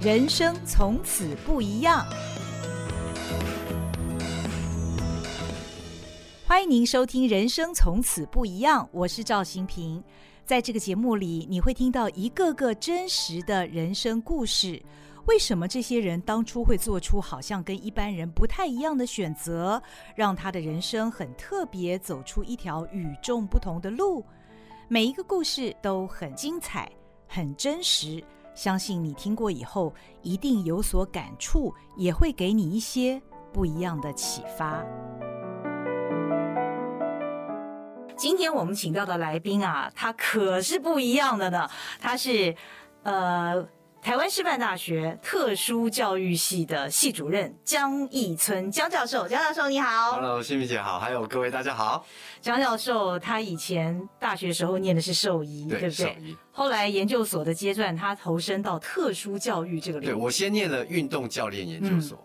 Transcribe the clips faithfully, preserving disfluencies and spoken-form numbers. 人生从此不一样。欢迎您收听《人生从此不一样》，我是赵新平。在这个节目里，你会听到一个个真实的人生故事。为什么这些人当初会做出好像跟一般人不太一样的选择，让他的人生很特别，走出一条与众不同的路？每一个故事都很精彩，很真实，相信你听过以后一定有所感触，也会给你一些不一样的启发。今天我们请到的来宾啊，他可是不一样的呢，他是呃。台湾师范大学特殊教育系的系主任江义村江教授，江教授你好。Hello， 新民姐好，还有各位大家好。江教授他以前大学时候念的是兽医， 对， 对不对？兽医。后来研究所的阶段，他投身到特殊教育这个领域。对，我先念了运动教练研究所。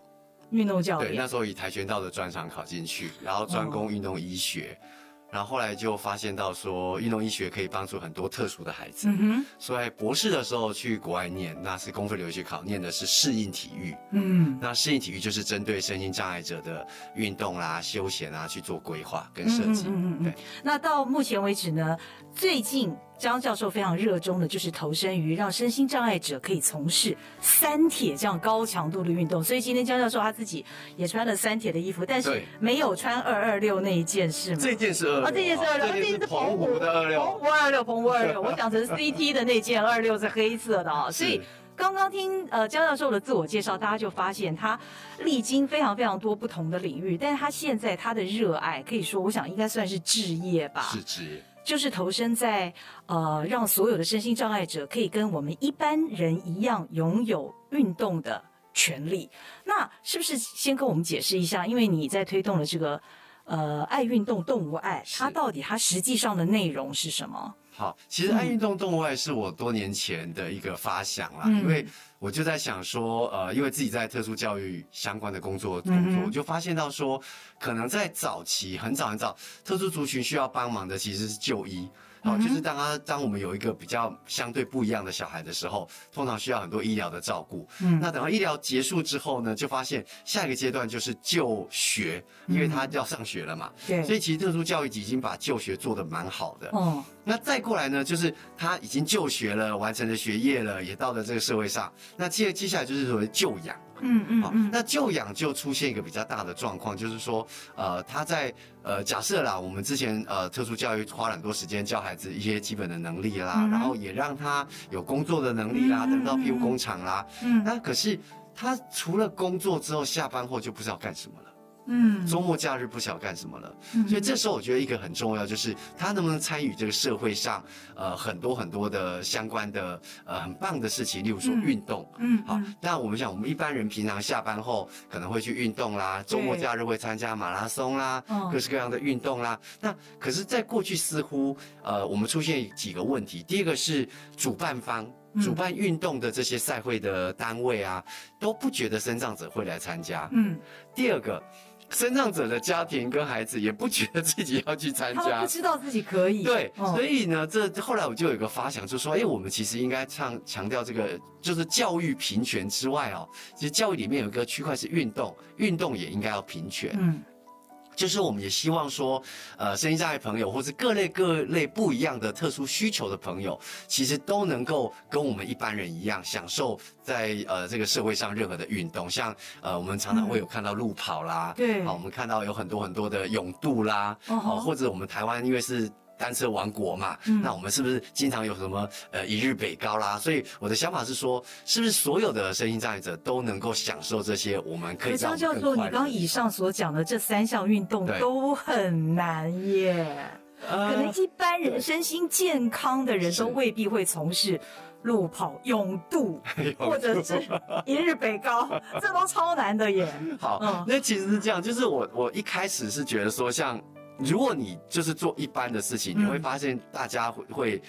嗯、运动教练。对，那时候以跆拳道的专长考进去，然后专攻运动医学。哦，然后后来就发现到说运动医学可以帮助很多特殊的孩子，嗯、所以博士的时候去国外念，那是公费留学考，念的是适应体育。嗯，那适应体育就是针对身心障碍者的运动啦、休闲啊去做规划跟设计。嗯嗯嗯嗯对。那到目前为止呢，最近江教授非常热衷的就是投身于让身心障碍者可以从事三铁这样高强度的运动，所以今天江教授他自己也穿了三铁的衣服，但是没有穿二二六那一件是吗？这件是二二六，哦，这件是二二六，这件是澎湖的二二六，澎湖二二六，澎湖二二六，我想成 C T 的那件二二六是黑色的啊，哦，所以。刚刚听呃江教授的自我介绍，大家就发现他历经非常非常多不同的领域，但是他现在他的热爱可以说，我想应该算是志业吧，是志业，就是投身在呃让所有的身心障碍者可以跟我们一般人一样拥有运动的权利。那是不是先跟我们解释一下？因为你在推动了这个呃爱运动动物爱，它到底它实际上的内容是什么？好，其实爱运动动物爱是我多年前的一个发想啦，嗯、因为我就在想说，呃，因为自己在特殊教育相关的工作工作，嗯、我就发现到说，可能在早期很早很早，特殊族群需要帮忙的其实是就医。好，就是当他当我们有一个比较相对不一样的小孩的时候，通常需要很多医疗的照顾。嗯，那等到医疗结束之后呢，就发现下一个阶段就是就学，因为他要上学了嘛。对，嗯，所以其实特殊教育已经把就学做得蛮好的。哦，那再过来呢，就是他已经就学了，完成了学业了，也到了这个社会上。那接接下来就是所谓就养。嗯嗯，好，那就养就出现一个比较大的状况，就是说，呃，他在呃假设啦，我们之前呃特殊教育花很多时间教孩子一些基本的能力啦，嗯、然后也让他有工作的能力啦，嗯、等到庇护工厂啦，嗯，那可是他除了工作之后，下班后就不知道干什么了。嗯，周末假日不晓得干什么了，嗯，所以这时候我觉得一个很重要就是他能不能参与这个社会上呃很多很多的相关的呃很棒的事情，例如说运动，嗯，好，那我们想我们一般人平常下班后可能会去运动啦，周末假日会参加马拉松啦，各式各样的运动啦，那可是在过去似乎呃我们出现几个问题，第一个是主办方。主办运动的这些赛会的单位啊，都不觉得身障者会来参加。嗯，第二个，身障者的家庭跟孩子也不觉得自己要去参加，他不知道自己可以。对，哦，所以呢，这后来我就有一个发想，就说，哎，欸，我们其实应该强强调这个，就是教育平权之外哦，其实教育里面有一个区块是运动，运动也应该要平权。嗯。就是我们也希望说，呃，身心障碍朋友或是各类各类不一样的特殊需求的朋友，其实都能够跟我们一般人一样，享受在呃这个社会上任何的运动，像呃我们常常会有看到路跑啦，嗯、对，好，我们看到有很多很多的泳渡啦，哦，呃，或者我们台湾因为是单车王国嘛，嗯，那我们是不是经常有什么呃一日北高啦？所以我的想法是说，是不是所有的身心障碍者都能够享受这些？我们可以让我们更快乐。江教授，你刚以上所讲的这三项运动都很难耶，呃、可能一般人身心健康的人都未必会从事。路跑、泳渡，或者是一日北高，这都超难的耶。好，嗯，那其实是这样，就是我我一开始是觉得说像。如果你就是做一般的事情，你会发现大家会会，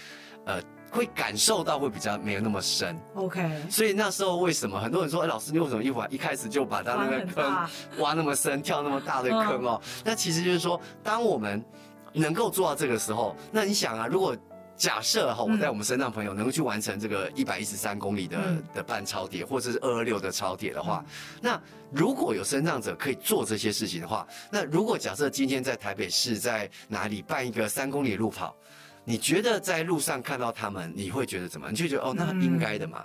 呃，会感受到会比较没有那么深。OK。所以那时候为什么很多人说，哎，老师你为什么一玩一开始就把他那个坑挖那么深，跳那么大的坑哦？那其实就是说，当我们能够做到这个时候，那你想啊，如果假设哈，我在我们身上朋友能够去完成这个一百一十三公里的、嗯、的半超跌，或者是二二六的超跌的话，嗯、那如果有身障者可以做这些事情的话，那如果假设今天在台北市在哪里办一个三公里的路跑，你觉得在路上看到他们，你会觉得怎么？你就觉得哦，那应该的嘛。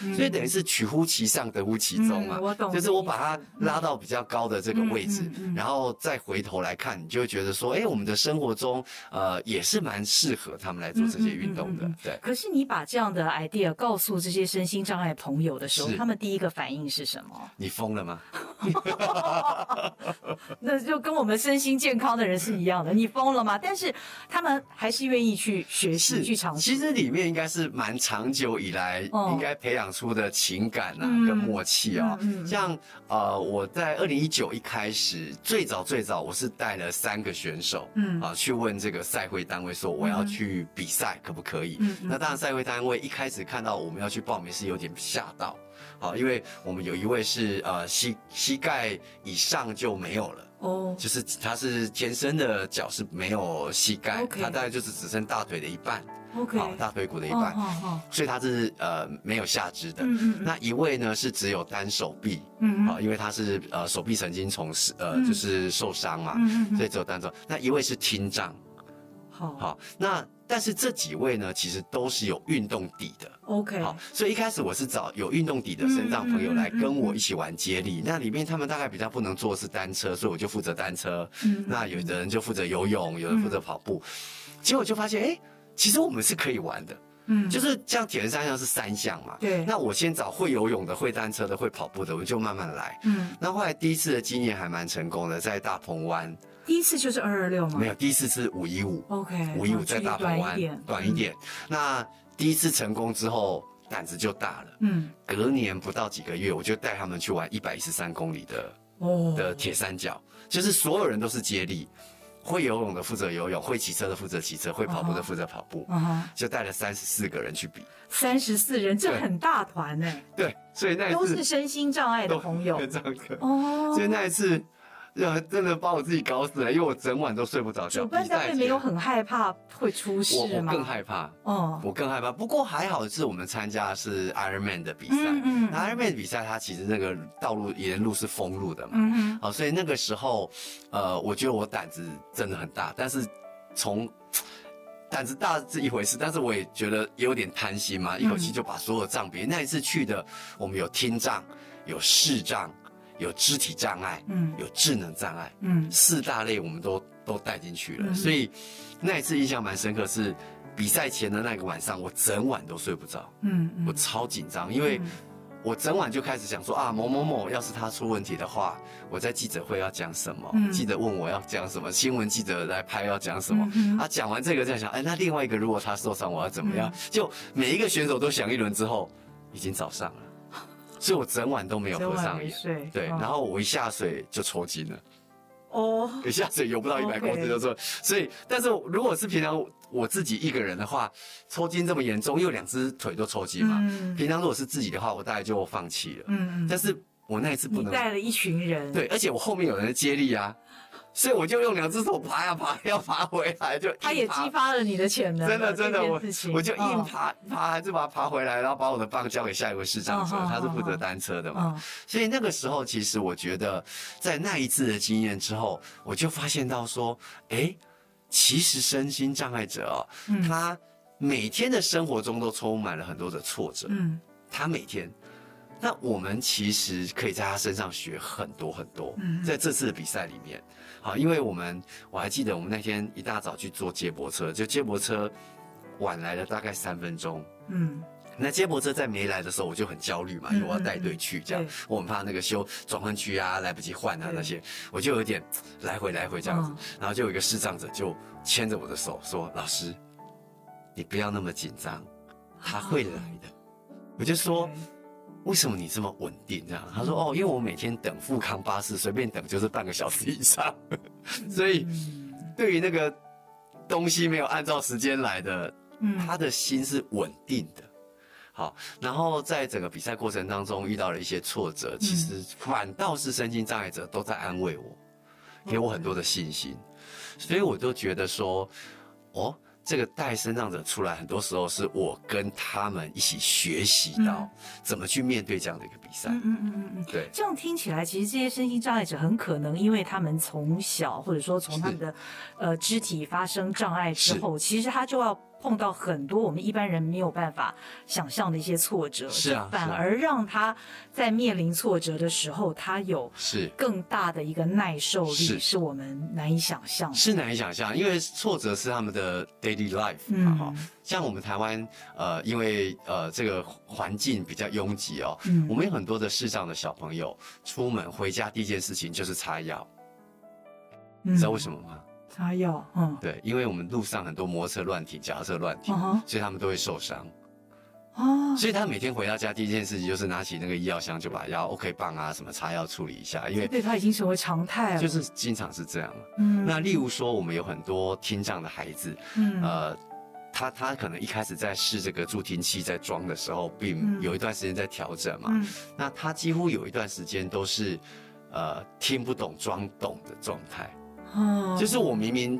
嗯，所以等于是取乎其上，得乎其中嘛、嗯，就是我把它拉到比较高的这个位置，嗯嗯嗯、然后再回头来看，你就会觉得说，哎、欸，我们的生活中，呃，也是蛮适合他们来做这些运动的、嗯嗯嗯嗯。对。可是你把这样的 idea 告诉这些身心障碍朋友的时候，他们第一个反应是什么？你疯了吗？那就跟我们身心健康的人是一样的，你疯了吗？但是他们还是愿意去学习、去尝试。其实里面应该是蛮长久以来、哦、应该培养出的情感啊跟默契哦、嗯嗯、像呃我在二零一九一开始最早最早我是带了三个选手嗯啊、呃、去问这个赛会单位说我要去比赛可不可以、嗯嗯、那当然赛会单位一开始看到我们要去报名是有点吓到啊、呃、因为我们有一位是呃膝膝盖以上就没有了。哦、oh. ，就是他是前身的脚是没有膝盖， okay. 他大概就是只剩大腿的一半，OK， 好，大腿骨的一半， oh, oh, oh. 所以他是呃没有下肢的。嗯嗯、那一位呢是只有单手臂，嗯，好、呃，因为他是呃手臂神经从呃、嗯、就是受伤嘛、嗯，所以只有单手。那一位是听障，好、oh. 呃，那但是这几位呢其实都是有运动底的。OK， 好，所以一开始我是找有运动底的身障朋友来跟我一起玩接力、嗯嗯嗯。那里面他们大概比较不能坐是单车，所以我就负责单车。嗯、那有的人就负责游泳，有人负责跑步。嗯、结果就发现，哎、欸，其实我们是可以玩的。嗯，就是像铁人三项是三项嘛。对。那我先找会游泳的、会单车的、会跑步的，我就慢慢来。嗯。那后来第一次的经验还蛮成功的，在大鹏湾。第一次就是二二六吗？没有，第一次是五一五。OK。五一五在大鹏湾，短一点。短一点。嗯、那。第一次成功之后，胆子就大了。嗯，隔年不到几个月，我就带他们去玩一百一十三公里的、哦、的铁三角，就是所有人都是接力，会游泳的负责游泳，会骑车的负责骑车，会跑步的负责跑步，哦、就带了三十四个人去比。三十四人，这很大团哎、欸。对，所以那一次都是身心障碍的朋友。哦，所以那一次。真的把我自己搞死了，因为我整晚都睡不着觉。主办单位没有很害怕会出事吗？我我更害怕，哦，我更害怕。不过还好是我们参加的是 Iron Man 的比赛，嗯嗯 ，Iron Man 的比赛它其实那个道路沿路是封路的嘛，嗯嗯，所以那个时候，呃，我觉得我胆子真的很大，但是从。胆子大是一回事，但是我也觉得也有点贪心嘛，一口气就把所有障别、嗯、那一次去的，我们有听障，有视障。有肢体障碍，嗯，有智能障碍，嗯，四大类我们都都带进去了、嗯，所以那一次印象蛮深刻是，是比赛前的那个晚上，我整晚都睡不着，嗯，我超紧张，因为我整晚就开始想说啊，某某某要是他出问题的话，我在记者会要讲什么，嗯、记者问我要讲什么，新闻记者来拍要讲什么，嗯、啊，讲完这个再想，哎，那另外一个如果他受伤我要怎么样？嗯、就每一个选手都想一轮之后，已经早上了。所以我整晚都没有合上眼，对、哦，然后我一下水就抽筋了，哦，一下水游不到一百公尺就抽、okay ，所以，但是如果是平常我自己一个人的话，抽筋这么严重，因为两只腿都抽筋嘛、嗯，平常如果是自己的话，我大概就放弃了，嗯，但是我那一次不能，你带了一群人，对，而且我后面有人接力啊。所以我就用两只手爬呀爬，要爬回来就。他也激发了你的潜能。真的真的，我我就硬爬、哦、爬，还是把它爬回来，然后把我的棒交给下一位视障者、哦，他是负责单车的嘛、哦。所以那个时候，其实我觉得，在那一次的经验之后，我就发现到说，哎，其实身心障碍者哦、嗯，他每天的生活中都充满了很多的挫折。嗯，他每天。那我们其实可以在他身上学很多很多，在这次的比赛里面，好，因为我们我还记得我们那天一大早去坐接驳车，就接驳车晚来了大概三分钟，嗯，那接驳车在没来的时候我就很焦虑嘛，因为我要带队去这样，我很怕那个修转换区啊来不及换啊那些，我就有点来回来回这样子，然后就有一个视障者就牵着我的手说：“老师，你不要那么紧张，他会来的。”我就说。为什么你这么稳定？这样，他说哦，因为我每天等富康巴士，随便等就是半个小时以上，所以对于那个东西没有按照时间来的，他的心是稳定的。好，然后在整个比赛过程当中遇到了一些挫折，其实反倒是身心障碍者都在安慰我，给我很多的信心，所以我都觉得说，哦。这个带身障者出来，很多时候是我跟他们一起学习到怎么去面对这样的一个比赛。嗯嗯嗯嗯，对。这样听起来，其实这些身心障碍者很可能，因为他们从小或者说从他们的呃肢体发生障碍之后，其实他就要碰到很多我们一般人没有办法想象的一些挫折，是啊，反而让他在面临挫折的时候，他有更大的一个耐受力，是, 是我们难以想象的，是难以想象，因为挫折是他们的 daily life， 嗯，像我们台湾，呃，因为呃这个环境比较拥挤哦，嗯，我们有很多的视障的小朋友出门回家第一件事情就是擦药，嗯，你知道为什么吗？擦药，嗯，对，因为我们路上很多摩托车乱停，脚踏车乱停，uh-huh. 所以他们都会受伤。哦，所以他每天回到家第一件事情就是拿起那个医药箱就把药 OK 棒啊什么擦药处理一下，因为对他已经成为常态了，就是经常是这样。嗯，那例如说我们有很多听障的孩子，嗯，呃。他他可能一开始在试这个助听器在装的时候，并有一段时间在调整嘛，嗯，那他几乎有一段时间都是呃听不懂装懂的状态。哦，就是我明明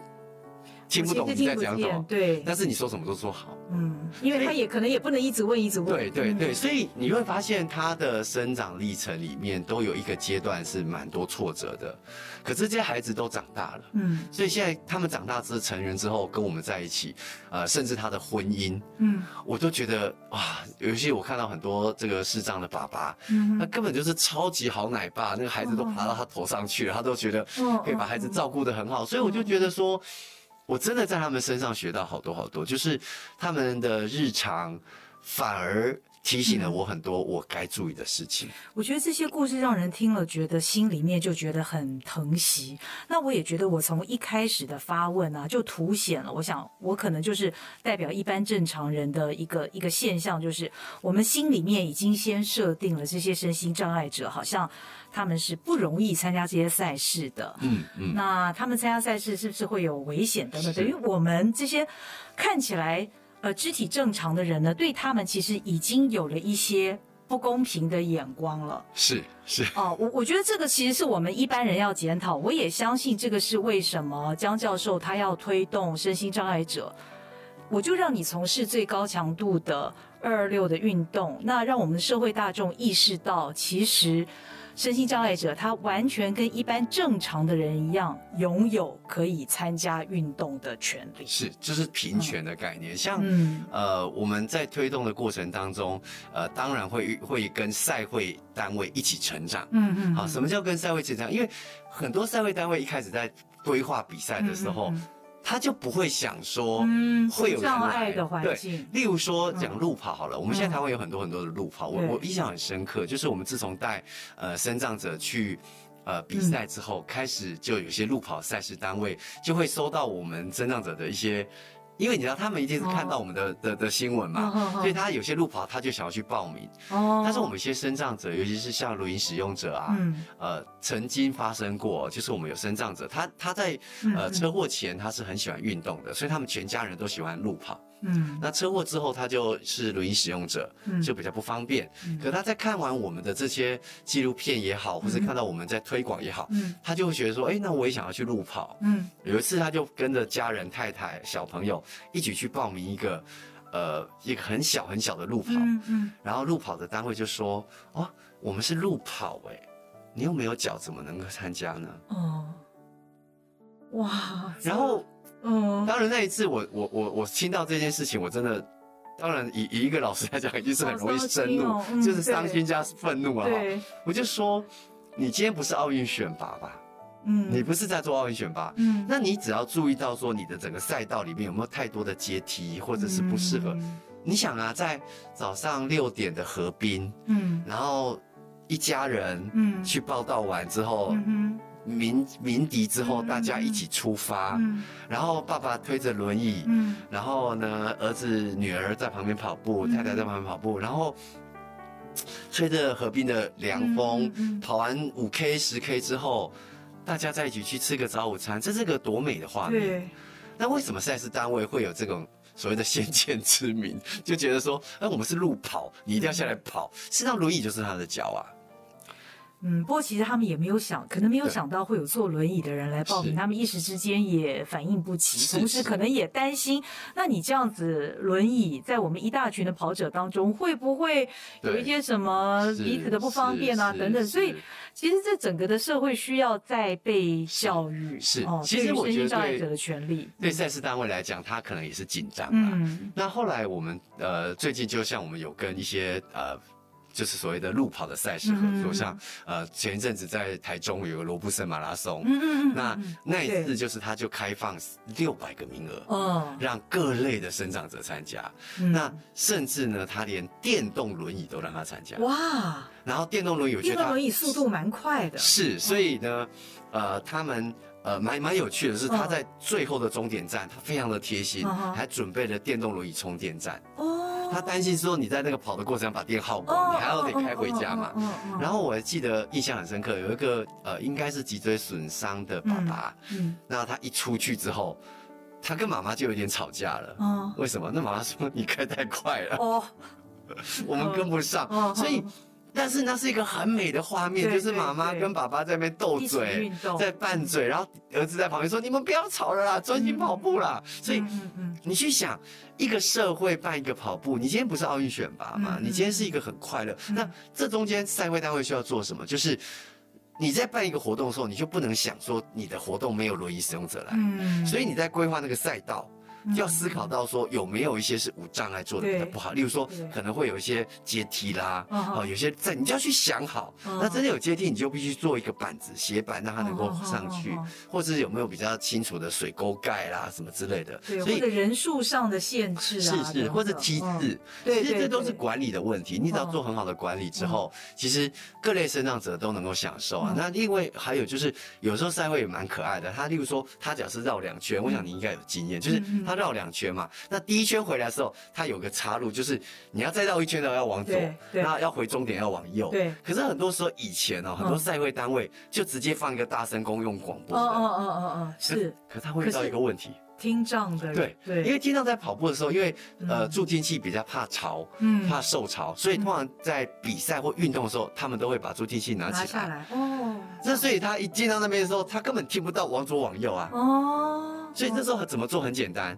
听不懂你在讲什么，对，但是你说什么都说好，嗯，因为他也可能也不能一直问一直问，对对对，嗯，所以你会发现他的生长历程里面都有一个阶段是蛮多挫折的，可是这些孩子都长大了，嗯，所以现在他们长大之成人之后跟我们在一起，呃，甚至他的婚姻，嗯，我都觉得哇，尤其我看到很多这个视障的爸爸，嗯，他根本就是超级好奶爸，那个孩子都爬到他头上去了，哦，他都觉得可以把孩子照顾得很好，哦，所以我就觉得说。我真的在他们身上学到好多好多，就是他们的日常反而提醒了我很多我该注意的事情，嗯，我觉得这些故事让人听了觉得心里面就觉得很疼惜。那我也觉得我从一开始的发问啊就凸显了，我想我可能就是代表一般正常人的一个一个现象，就是我们心里面已经先设定了这些身心障碍者好像他们是不容易参加这些赛事的，嗯嗯，那他们参加赛事是不是会有危险等等，等于我们这些看起来呃，肢体正常的人呢，对他们其实已经有了一些不公平的眼光了。是是哦，我我觉得这个其实是我们一般人要检讨。我也相信这个是为什么江教授他要推动身心障碍者，我就让你从事最高强度的二二六的运动，那让我们社会大众意识到，其实身心障碍者他完全跟一般正常的人一样拥有可以参加运动的权利，是，就是平权的概念，嗯，像，嗯，呃我们在推动的过程当中，呃当然会会跟赛会单位一起成长，嗯嗯，好，什么叫跟赛会成长？因为很多赛会单位一开始在规划比赛的时候，嗯嗯嗯，他就不会想说会有障碍的环境，对，例如说讲路跑好了，嗯，我们现在台湾有很多很多的路跑，嗯，我我印象很深刻，就是我们自从带呃身障者去呃比赛之后，嗯，开始就有些路跑赛事单位就会收到我们身障者的一些。因为你知道他们一定是看到我们的、oh. 的 的, 的新闻嘛， oh. 所以他有些路跑他就想要去报名。哦、oh. 但是我们一些身障者，尤其是像轮椅使用者啊，嗯，呃，曾经发生过，就是我们有身障者，他他在呃车祸前他是很喜欢运动的，所以他们全家人都喜欢路跑。嗯，那车祸之后他就是轮椅使用者，嗯，就比较不方便。嗯，可他在看完我们的这些纪录片也好，嗯，或是看到我们在推广也好，嗯，他就会觉得说，哎，欸，那我也想要去路跑。嗯，有一次他就跟着家人、太太、小朋友一起去报名一个，呃，一个很小很小的路跑。嗯嗯，然后路跑的单位就说，哦，我们是路跑，欸，哎，你又没有脚，怎么能够参加呢？哦，哇，然后。嗯，当然那一次我我我我听到这件事情，我真的，当然以以一个老师来讲，已经是很容易生怒，哦嗯，就是伤心加愤怒啊。对，我就说，你今天不是奥运选拔吧？嗯，你不是在做奥运选拔，嗯，那你只要注意到说你的整个赛道里面有没有太多的阶梯，或者是不适合，嗯。你想啊，在早上六点的河滨，嗯，然后一家人，嗯，去报道完之后，嗯嗯，鸣鸣笛之后，大家一起出发，嗯，然后爸爸推着轮椅，嗯，然后呢，儿子女儿在旁边跑步，嗯，太太在旁边跑步，然后吹着河滨的凉风，嗯嗯，跑完五 K 十 K 之后，大家在一起去吃个早午餐，这是个多美的画面。那为什么赛事单位会有这种所谓的先见之明，就觉得说，哎，我们是路跑，你一定要下来跑，实际上轮椅就是他的脚啊。嗯，不过其实他们也没有想，可能没有想到会有坐轮椅的人来报名，他们一时之间也反应不及，同时可能也担心，那你这样子轮椅在我们一大群的跑者当中，会不会有一些什么彼此的不方便啊等等，所以其实这整个的社会需要再被教育。是，哦、其实我觉得对身心障碍者的权利，对赛事单位来讲，他可能也是紧张啦。嗯、那后来我们呃最近就像我们有跟一些呃。就是所谓的路跑的赛事合作，嗯、像呃前一阵子在台中有个罗布森马拉松，嗯、那那一次就是他就开放六百个名额，哦，让各类的身障者参加，嗯。那甚至呢，他连电动轮椅都让他参加。哇！然后电动轮椅我觉得他，电动轮椅速度蛮快的。是，所以呢，呃，他们。呃，蛮蛮有趣的是，他在最后的终点站，他非常的贴心，还准备了电动轮椅充电站。哦，他担心说你在那个跑的过程把电耗光，你还要得开回家嘛。然后我还记得印象很深刻，有一个呃，应该是脊椎损伤的爸爸，那他一出去之后，他跟妈妈就有点吵架了。为什么？那妈妈说你开太快了，哦，我们跟不上，所以。但是那是一个很美的画面，就是妈妈跟爸爸在那边斗嘴，在拌嘴，然后儿子在旁边说：“你们不要吵了啦，专心跑步啦。”所以你去想，一个社会办一个跑步，你今天不是奥运选拔嘛？你今天是一个很快乐。那这中间赛会单位需要做什么？就是你在办一个活动的时候，你就不能想说你的活动没有轮椅使用者来，所以你在规划那个赛道。要思考到说有没有一些是无障碍做的比较不好，例如说可能会有一些阶梯啦，哦，有些在你就要去想好，哦、那真的有阶梯你就必须做一个板子斜板让它能够上去，哦、或者有没有比较清楚的水沟盖啦什么之类的，对，所以或者人数上的限制啊，是是，或者梯子，对，其实这都是管理的问题，你只要做很好的管理之后，嗯、其实各类身障者都能够享受啊。嗯、那另外还有就是有时候赛会也蛮可爱的，他例如说他只要是绕两圈，我想你应该有经验，就是他绕两圈嘛，那第一圈回来的时候，它有个岔路，就是你要再绕一圈的要往左，那要回终点要往右。对。可是很多时候以前哦，很多赛会单位就直接放一个大声公用广播。哦哦哦哦哦，是。可它会遇到一个问题，听障的人。对对，因为听障在跑步的时候，因为呃助听器比较怕潮，嗯，怕受潮，所以通常在比赛或运动的时候，他们都会把助听器拿起来。哦。那所以他一进到那边的时候，他根本听不到往左往右啊。哦。所以这时候怎么做很简单，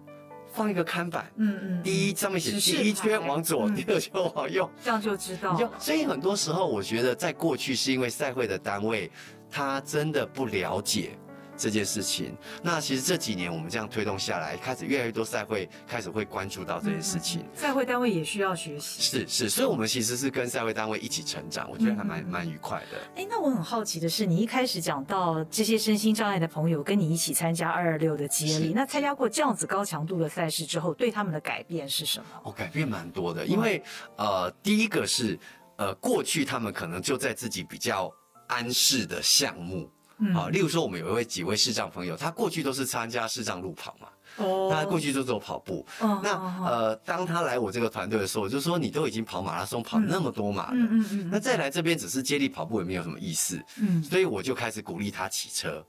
放一个看板，嗯嗯，第一上面写第一圈往左，第二圈往右，这样就知道了。所以很多时候我觉得在过去是因为赛会的单位他真的不了解这件事情。那其实这几年我们这样推动下来，开始越来越多赛会开始会关注到这件事情，赛会单位也需要学习。是是，所以我们其实是跟赛会单位一起成长，我觉得还蛮蛮愉快的。哎，那我很好奇的是，你一开始讲到这些身心障碍的朋友跟你一起参加二二六的接力，那参加过这样子高强度的赛事之后，对他们的改变是什么？哦，改变蛮多的，因为呃，第一个是呃，过去他们可能就在自己比较安适的项目。好，例如说我们有一位几位视障朋友，他过去都是参加视障路跑嘛，哦，他过去就做跑步。哦，那呃，当他来我这个团队的时候，我就说你都已经跑马拉松跑那么多马了，嗯嗯嗯，那再来这边只是接力跑步也没有什么意思，嗯，所以我就开始鼓励他骑车，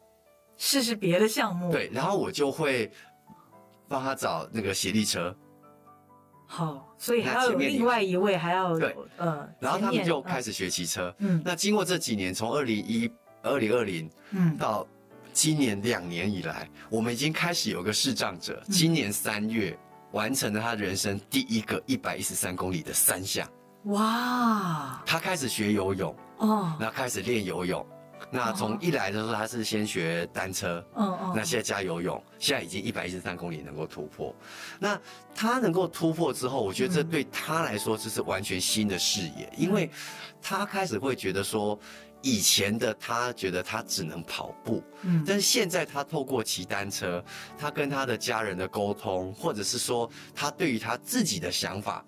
试试别的项目。对，然后我就会帮他找那个协力车。好，所以还要有另外一位，还要对，呃，然后他们就开始学骑车。嗯，那经过这几年，从二零一。二零二零，嗯，到今年两年以来，我们已经开始有个视障者，今年三月完成了他人生第一个一百一十三公里的三项。哇！他开始学游泳，哦，那开始练游泳。那从一来的时候，他是先学单车，嗯嗯，那现在加游泳，现在已经一百一十三公里能够突破。那他能够突破之后，我觉得这对他来说就是完全新的视野，因为他开始会觉得说。以前的他觉得他只能跑步，嗯，但是现在他透过骑单车，他跟他的家人的沟通，或者是说他对于他自己的想法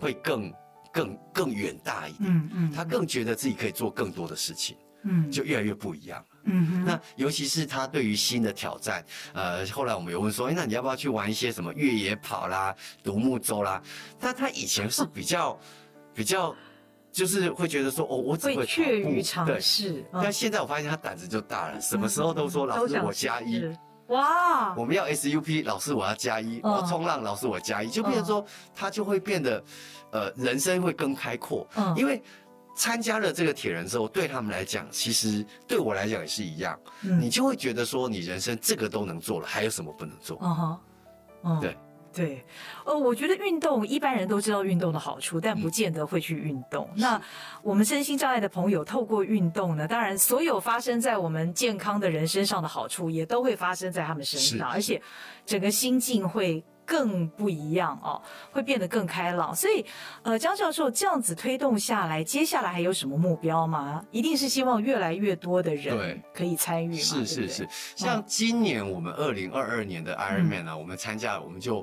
会更更更远大一点，嗯嗯，他更觉得自己可以做更多的事情，嗯，就越来越不一样了。嗯，那尤其是他对于新的挑战，呃，后来我们有问说，哎，那你要不要去玩一些什么越野跑啦、独木舟啦？但他以前是比较比较。就是会觉得说，哦，我只会跑步，对，是。但现在我发现他胆子就大了，什么时候都说老师我加一，哇，我们要 S U P， 老师我要加一，我要冲浪，老师我加一，就变成说他就会变得，呃，人生会更开阔，因为。参加了这个铁人之后，对他们来讲，其实对我来讲也是一样，嗯、你就会觉得说，你人生这个都能做了，还有什么不能做？嗯嗯、对。对，呃，我觉得运动一般人都知道运动的好处，但不见得会去运动。嗯、那我们身心障碍的朋友透过运动呢，当然所有发生在我们健康的人身上的好处，也都会发生在他们身上，而且整个心境会更不一样哦，会变得更开朗。所以，呃，江教授这样子推动下来，接下来还有什么目标吗？一定是希望越来越多的人可以参与嘛。是是是，像今年我们二零二二年的 Iron Man 啊，嗯、我们参加了，我们就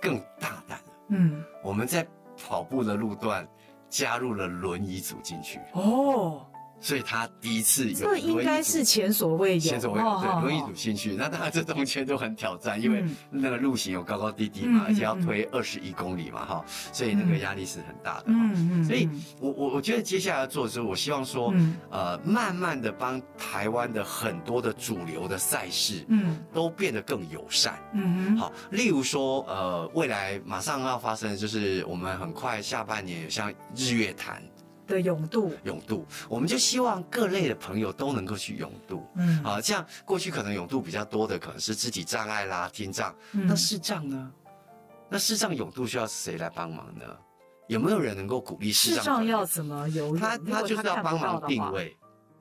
更大胆了。嗯，我们在跑步的路段加入了轮椅组进去。哦。所以他第一次有这应该是前所未有，前所未有，对，轮椅组进去，那当然这中间都很挑战，因为那个路型有高高低低嘛，而且要推二十一公里嘛，哈，所以那个压力是很大的。嗯嗯。所以我我我觉得接下来做的时候，我希望说，呃，慢慢的帮台湾的很多的主流的赛事，嗯，都变得更友善。嗯嗯。好，例如说，呃，未来马上要发生的就是我们很快下半年有像日月潭。的泳渡，泳渡，我们就希望各类的朋友都能够去泳渡。嗯，啊，像过去可能泳渡比较多的可能是肢体障碍啦、听障，嗯、那视障呢？那视障泳渡需要谁来帮忙呢？有没有人能够鼓励视障？视障要怎么游泳？他他就是要帮忙定位。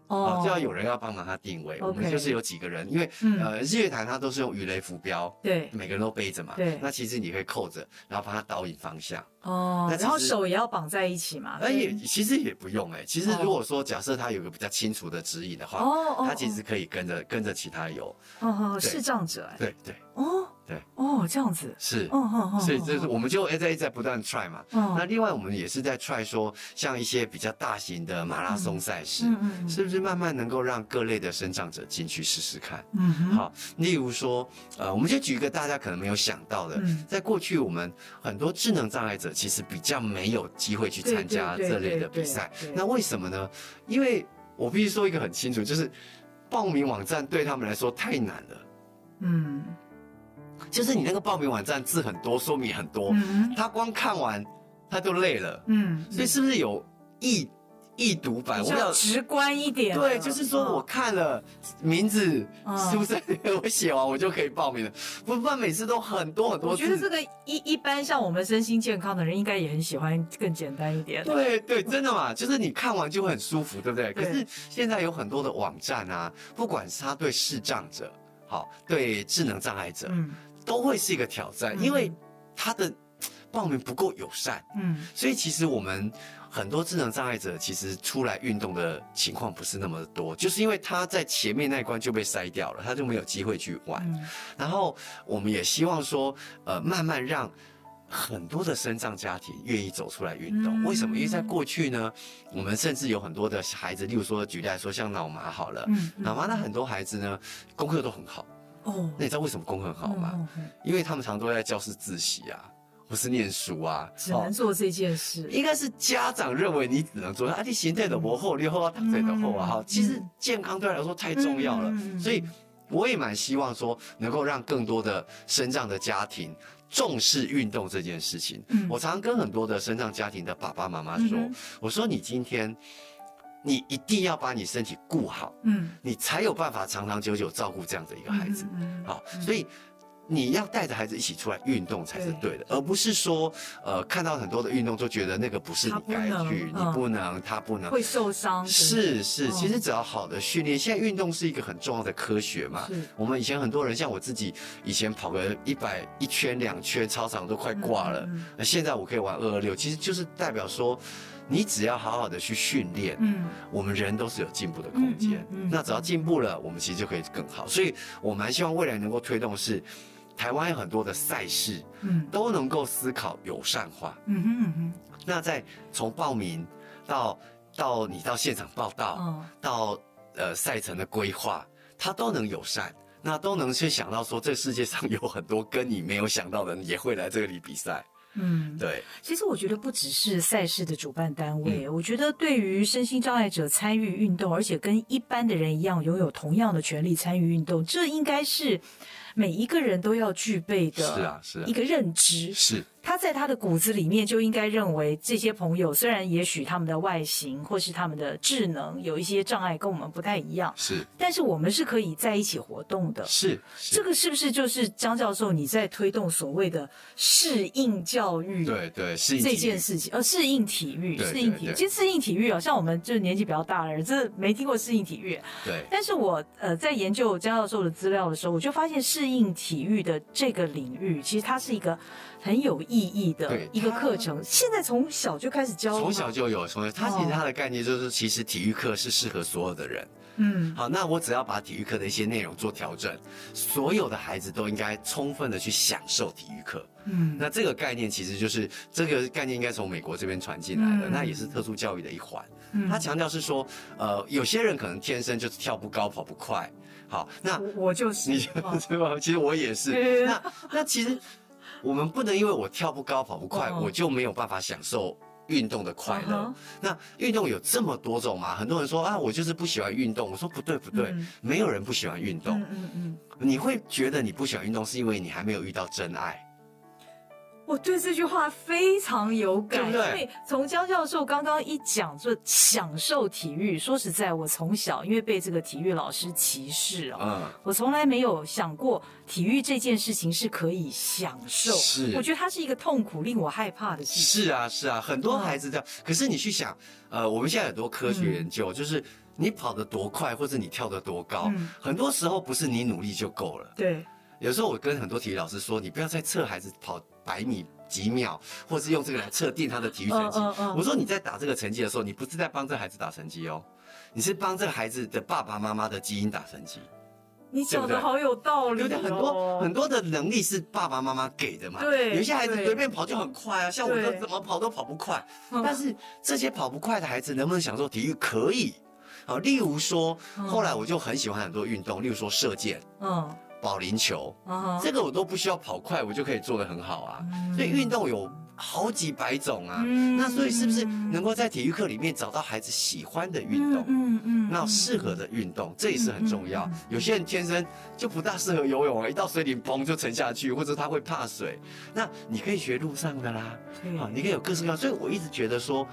哦，就要有人要帮忙他定位。我们就是有几个人，因为呃日月潭它都是用鱼雷浮标，对，每个人都背着嘛。对，那其实你可以扣着，然后帮他导引方向。哦，然后手也要绑在一起嘛。哎，也其实也不用哎，其实如果说假设他有个比较清楚的指引的话，哦，他其实可以跟着跟着其他游。哦哦，视障者哎。对对。哦。对。哦，这样子。是。哦哦哦。所以就是我们就在在不断 try 嘛。那另外我们也是在 try 说，像一些比较大型的马拉松赛事，是不是？慢慢能够让各类的身障者进去试试看。嗯，好，例如说，呃，我们就举一个大家可能没有想到的，嗯、在过去我们很多智能障碍者其实比较没有机会去参加这类的比赛。那为什么呢？因为我必须说一个很清楚，就是报名网站对他们来说太难了。嗯，就是你那个报名网站字很多，说明很多，嗯、他光看完他都累了。嗯，所以是不是有意？易读版，我要直观一点。对，就是说我看了名字，出生年我写完我就可以报名了，不然每次都很多很多字。我觉得这个一一般像我们身心健康的人，应该也很喜欢更简单一点。对对，真的嘛，就是你看完就很舒服，对不对？可是现在有很多的网站啊，不管是他对视障者，好，对智能障碍者，嗯，都会是一个挑战，因为他的报名不够友善。嗯，所以其实我们。很多智能障碍者其实出来运动的情况不是那么多，就是因为他在前面那一关就被筛掉了，他就没有机会去玩。嗯、然后我们也希望说，呃，慢慢让很多的身障家庭愿意走出来运动。嗯、为什么？因为在过去呢，我们甚至有很多的孩子，例如说举例来说，像脑麻好了，嗯嗯、脑麻那很多孩子呢功课都很好。哦，那你知道为什么功课很好吗？嗯、因为他们常都在教室自习啊。不是念书啊，只能做这件事。哦、应该是家长认为你只能做，啊，你行对的不好，你后啊躺对的后啊，哈、嗯。其实健康对来说太重要了，嗯、所以我也蛮希望说能够让更多的身障的家庭重视运动这件事情。嗯、我常常跟很多的身障家庭的爸爸妈妈说，嗯、我说你今天你一定要把你身体顾好，嗯，你才有办法长长久久照顾这样的一个孩子。好、嗯嗯哦，所以。你要带着孩子一起出来运动才是对的，而不是说，呃，看到很多的运动就觉得那个不是你该去，你不能，他不能，会受伤。是是，其实只要好的训练，现在运动是一个很重要的科学嘛。我们以前很多人，像我自己，以前跑个一百一圈两圈，操场都快挂了。现在我可以玩二二六，其实就是代表说，你只要好好的去训练，嗯，我们人都是有进步的空间。那只要进步了，我们其实就可以更好。所以我蛮希望未来能够推动是。台湾有很多的赛事，嗯，都能够思考友善化。嗯哼嗯哼。那在从报名到到你到现场报到，哦、到呃赛程的规划，它都能友善，那都能去想到说，这世界上有很多跟你没有想到的人也会来这里比赛。嗯，对。其实我觉得不只是赛事的主办单位，嗯、我觉得对于身心障碍者参与运动，而且跟一般的人一样拥有同样的权利参与运动，这应该是。每一个人都要具备的一个认知，是、啊是啊、是他在他的骨子里面就应该认为这些朋友虽然也许他们的外形或是他们的智能有一些障碍跟我们不太一样，是，但是我们是可以在一起活动的， 是, 是这个是不是就是张教授你在推动所谓的适应教育？对对，适应这件事情，呃，适应体育，适应体育，其实适应体育啊，像我们就是年纪比较大的人，真的没听过适应体育。对，但是我呃在研究张教授的资料的时候，我就发现适应体育的这个领域，其实它是一个很有意义的一个课程。现在从小就开始教，从小就有。从它其实它的概念就是，其实体育课是适合所有的人。嗯，好，那我只要把体育课的一些内容做调整，所有的孩子都应该充分的去享受体育课。嗯，那这个概念其实就是这个概念应该从美国这边传进来的、嗯，那也是特殊教育的一环。嗯，他强调是说，呃，有些人可能天生就是跳不高、跑不快。好，那 我, 我就是，你是吧？其实我也是。那那其实我们不能因为我跳不高、跑不快，哦、我就没有办法享受运动的快乐、uh-huh. 那运动有这么多种嘛，很多人说啊我就是不喜欢运动，我说不对不对、嗯、没有人不喜欢运动、嗯嗯嗯、你会觉得你不喜欢运动是因为你还没有遇到真爱。我对这句话非常有感，对不对？因为从江教授刚刚一讲就享受体育，说实在我从小因为被这个体育老师歧视、哦嗯、我从来没有想过体育这件事情是可以享受，是，我觉得它是一个痛苦令我害怕的事情。是啊是啊，很多孩子这样、嗯、可是你去想呃，我们现在很多科学研究、嗯、就是你跑得多快或者你跳得多高、嗯、很多时候不是你努力就够了。对，有时候我跟很多体育老师说你不要再测孩子跑百米几秒，或是用这个来测定他的体育成绩。Uh, uh, uh. 我说你在打这个成绩的时候，你不是在帮这孩子打成绩哦，你是帮这孩子的爸爸妈妈的基因打成绩。你讲的好有道理、哦，对不对？很多很多的能力是爸爸妈妈给的嘛。对，有些孩子随便跑就很快啊，像我都怎么跑都跑不快。但是这些跑不快的孩子能不能享受体育？可以。好，例如说，后来我就很喜欢很多运动，例如说射箭。嗯。保龄球、uh-huh. 这个我都不需要跑快我就可以做得很好啊、嗯、所以运动有好几百种啊、嗯、那所以是不是能够在体育课里面找到孩子喜欢的运动，嗯嗯，那适合的运动、嗯、这也是很重要、嗯、有些人天生就不大适合游泳啊，一到水里嘣就沉下去，或者他会怕水，那你可以学路上的啦、啊、你可以有各式各样。所以我一直觉得说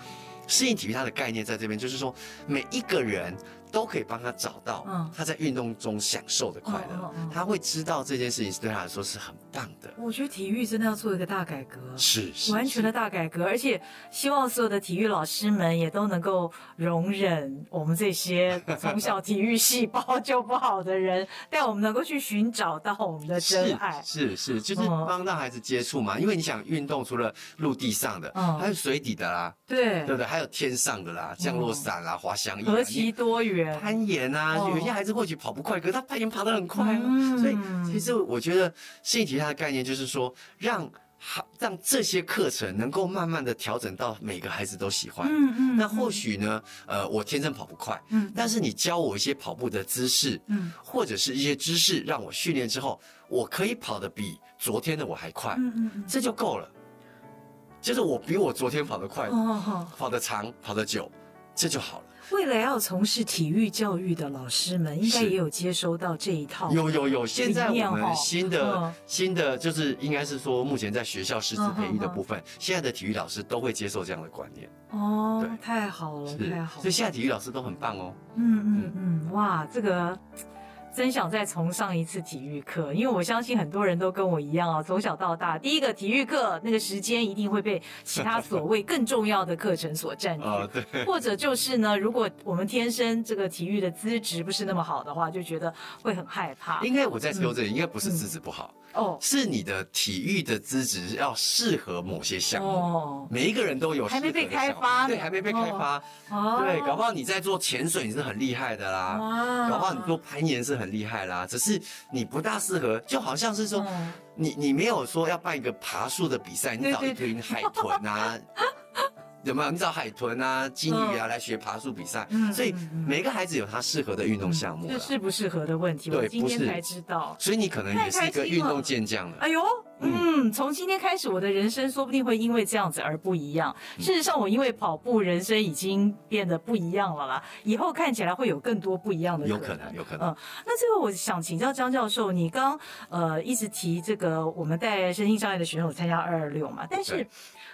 适应体育它的概念在这边，就是说每一个人都可以帮他找到他在运动中享受的快乐、嗯嗯嗯、他会知道这件事情对他来说是很棒的。我觉得体育真的要做一个大改革，是是完全的大改革，而且希望所有的体育老师们也都能够容忍我们这些从小体育细胞就不好的人但我们能够去寻找到我们的真爱。是 是, 是就是帮到孩子接触嘛、嗯、因为你想运动除了陆地上的、嗯、还有水底的啦，对对不对？还有天上的啦，降落伞啦、嗯、滑翔翼、啊、何其多元。攀岩啊、哦、有些孩子或许跑不快可是他攀岩爬得很快啊、嗯、所以其实我觉得适应体育它的概念就是说让让这些课程能够慢慢的调整到每个孩子都喜欢、嗯嗯、那或许呢呃，我天生跑不快、嗯、但是你教我一些跑步的姿势、嗯、或者是一些知识让我训练之后我可以跑得比昨天的我还快、嗯嗯嗯、这就够了，就是我比我昨天跑得快、哦、跑得长跑得久，这就好了。未来要从事体育教育的老师们应该也有接收到这一套。有有有，现在我们新的、哦、新的就是应该是说目前在学校师资培育的部分、嗯嗯嗯、现在的体育老师都会接受这样的观念。哦，对，太好了太好了，所以现在体育老师都很棒哦。嗯嗯嗯，哇，这个真想再重上一次体育课，因为我相信很多人都跟我一样啊，从小到大第一个体育课那个时间一定会被其他所谓更重要的课程所占据、哦、对，或者就是呢如果我们天生这个体育的资质不是那么好的话就觉得会很害怕。应该我在纠正、嗯、应该不是资质不好、嗯、哦，是你的体育的资质要适合某些项目、哦、每一个人都有还没被开发，对，还没被开发、哦、对，搞不好你在做潜水你是很厉害的啦、啊、搞不好你做攀岩是很厉害啦，只是你不大适合，就好像是说、嗯、你你没有说要办一个爬树的比赛，你找一群海豚啊有没有，你找海豚啊鲸鱼啊、嗯、来学爬树比赛、嗯、所以每个孩子有他适合的运动项目、嗯、这是不适合的问题，我今天才知道，所以你可能也是一个运动健将了。哎呦嗯，从今天开始，我的人生说不定会因为这样子而不一样。事实上，我因为跑步，人生已经变得不一样了啦。以后看起来会有更多不一样的可能，有可能，有可能。嗯，那最后我想请教江教授，你刚呃一直提这个，我们带身心障碍的选手参加二二六嘛，但是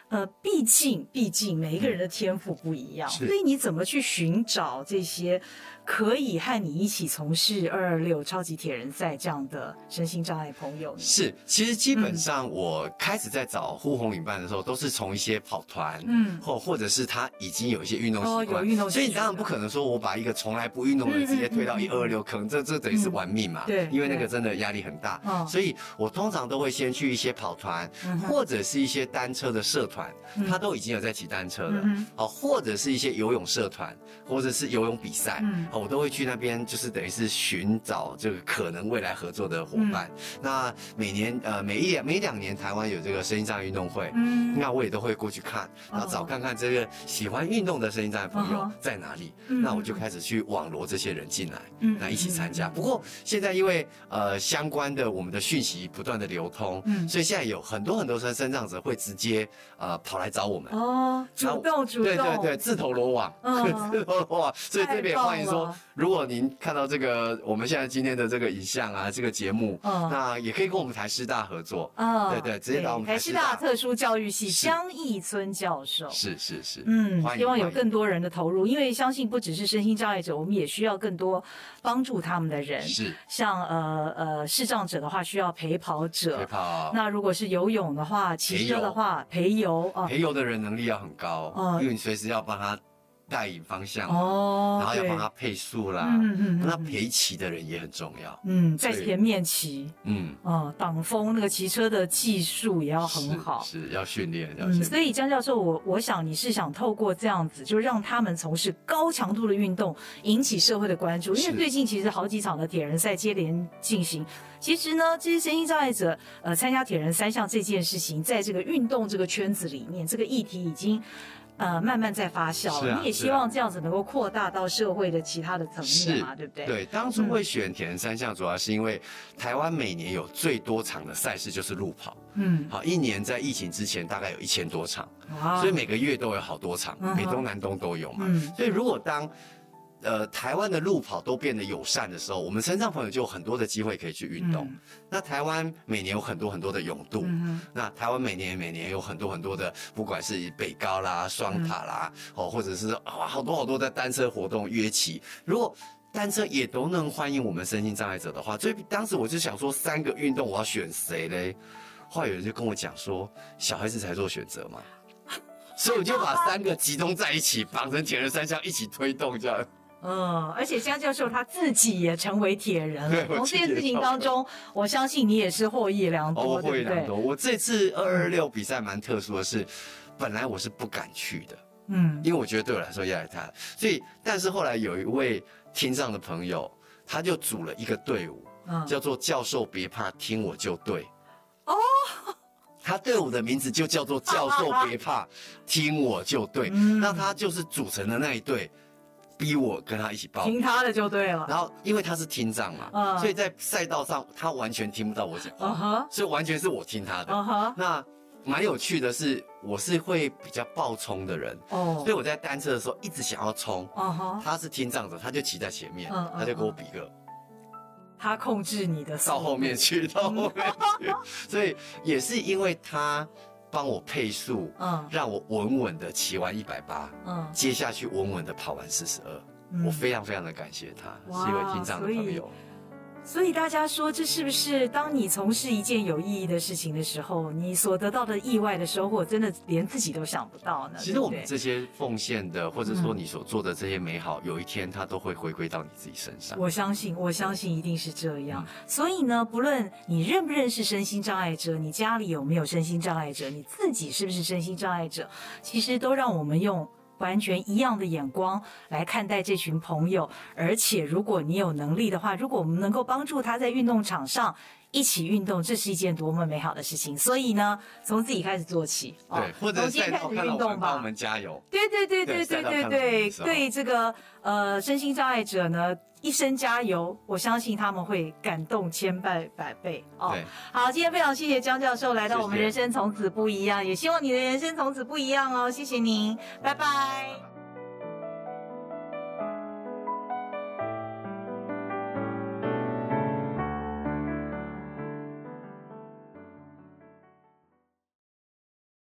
呃，毕竟毕竟每一个人的天赋不一样，所以你怎么去寻找这些可以和你一起从事二二六超级铁人赛这样的身心障碍朋友呢？是，其实基本上我开始在找呼朋引伴的时候，嗯、都是从一些跑团，嗯，或或者是他已经有一些运动习惯，哦、有运动，所以你当然不可能说我把一个从来不运动的人直接推到一二六，可能这这等于是玩命嘛，对、嗯，因为那个真的压力很大，所以我通常都会先去一些跑团，嗯、或者是一些单车的社团，嗯、他都已经有在骑单车了，嗯、哦，或者是一些游泳社团，或者是游泳比赛，嗯。我都会去那边，就是等于是寻找这个可能未来合作的伙伴。嗯、那每年呃每一两每两年台湾有这个身心障碍运动会，嗯，那我也都会过去看，然后找看看这个喜欢运动的身心障碍朋友在哪里。嗯、那我就开始去网罗这些人进来，嗯，那一起参加。不过现在因为呃相关的我们的讯息不断的流通，嗯，所以现在有很多很多身障者会直接呃跑来找我们哦，主动主动，对对对，自投罗网，嗯、自投罗网。所以这边也欢迎说。如果您看到这个我们现在今天的这个影像啊，这个节目，嗯、那也可以跟我们台师大合作，嗯、对对，直接到我们台师大，台师大特殊教育系江义村教授，是是是，嗯，希望有更多人的投入，因为相信不只是身心障碍者，我们也需要更多帮助他们的人，是，像呃呃视障者的话需要陪跑者，陪跑，那如果是游泳的话，骑车的话陪游，陪游，哦、陪游的人能力要很高，嗯、因为你随时要帮他带引方向，哦，然后要帮他配速啦，嗯嗯，那陪骑的人也很重要，嗯，在前面骑，嗯，哦，挡风那个骑车的技术也要很好，是要训练，要训练。所以江教授，我我想你是想透过这样子，就让他们从事高强度的运动，引起社会的关注，因为最近其实好几场的铁人赛接连进行。其实呢，这些身心障碍者呃参加铁人三项这件事情，在这个运动这个圈子里面，这个议题已经。呃，慢慢在发酵，啊、你也希望这样子能够扩大到社会的其他的层面嘛，对不对？对，当初会选铁人三项，主要是因为台湾每年有最多场的赛事就是路跑，嗯，好，一年在疫情之前大概有一千多场，所以每个月都有好多场，嗯、北东南东都有嘛，嗯、所以如果当呃，台湾的路跑都变得友善的时候，我们身上朋友就有很多的机会可以去运动。嗯、那台湾每年有很多很多的泳渡，嗯、那台湾每年每年有很多很多的，不管是北高啦、双塔啦，嗯、哦，或者是啊、哦、好多好多的单车活动、约骑，如果单车也都能欢迎我们身心障碍者的话，所以当时我就想说，三个运动我要选谁嘞？后来有人就跟我讲说，小孩子才做选择嘛，所以我就把三个集中在一起，绑成铁人三项一起推动这样。嗯，而且江教授他自己也成为铁人了。从这件事情当中，我相信你也是获益良多，哦、对不对？获益良多。我这次二二六比赛蛮特殊的是，本来我是不敢去的，嗯，因为我觉得对我来说压力太大，所以但是后来有一位听障的朋友，他就组了一个队伍，嗯、叫做"教授别怕，听我就对"。哦。他队伍的名字就叫做"教授别怕，啊、听我就对"，嗯。那他就是组成的那一队。逼我跟他一起报，听他的就对了。然后因为他是听障嘛，uh, 所以在赛道上他完全听不到我讲话，uh huh. 所以完全是我听他的。Uh huh. 那蛮有趣的是，我是会比较暴冲的人，哦， oh. 所以我在单车的时候一直想要冲。Uh huh. 他是听障者，他就骑在前面， uh huh. 他就跟我比个。他控制你的，到后面去，到后面去。所以也是因为他。帮我配速，嗯，让我稳稳的骑完一百八，嗯，接下去稳稳的跑完四十二，我非常非常的感谢他，是一位听障的朋友。所以大家说，这是不是当你从事一件有意义的事情的时候，你所得到的意外的收获，真的连自己都想不到呢？其实我们这些奉献的，或者说你所做的这些美好，嗯、有一天它都会回归到你自己身上。我相信，我相信一定是这样。嗯、所以呢，不论你认不认识身心障碍者，你家里有没有身心障碍者，你自己是不是身心障碍者，其实都让我们用。完全一样的眼光来看待这群朋友，而且如果你有能力的话，如果我们能够帮助他在运动场上一起运动，这是一件多么美好的事情。所以呢，从自己开始做起，对，哦、或者赛道看到我们帮我们加油。对对对对对对对，对这个呃身心障碍者呢，一生加油，我相信他们会感动千百百倍哦。好，今天非常谢谢江教授来到我们人生从此不一样，谢谢，也希望你的人生从此不一样哦，谢谢您，拜拜。拜拜。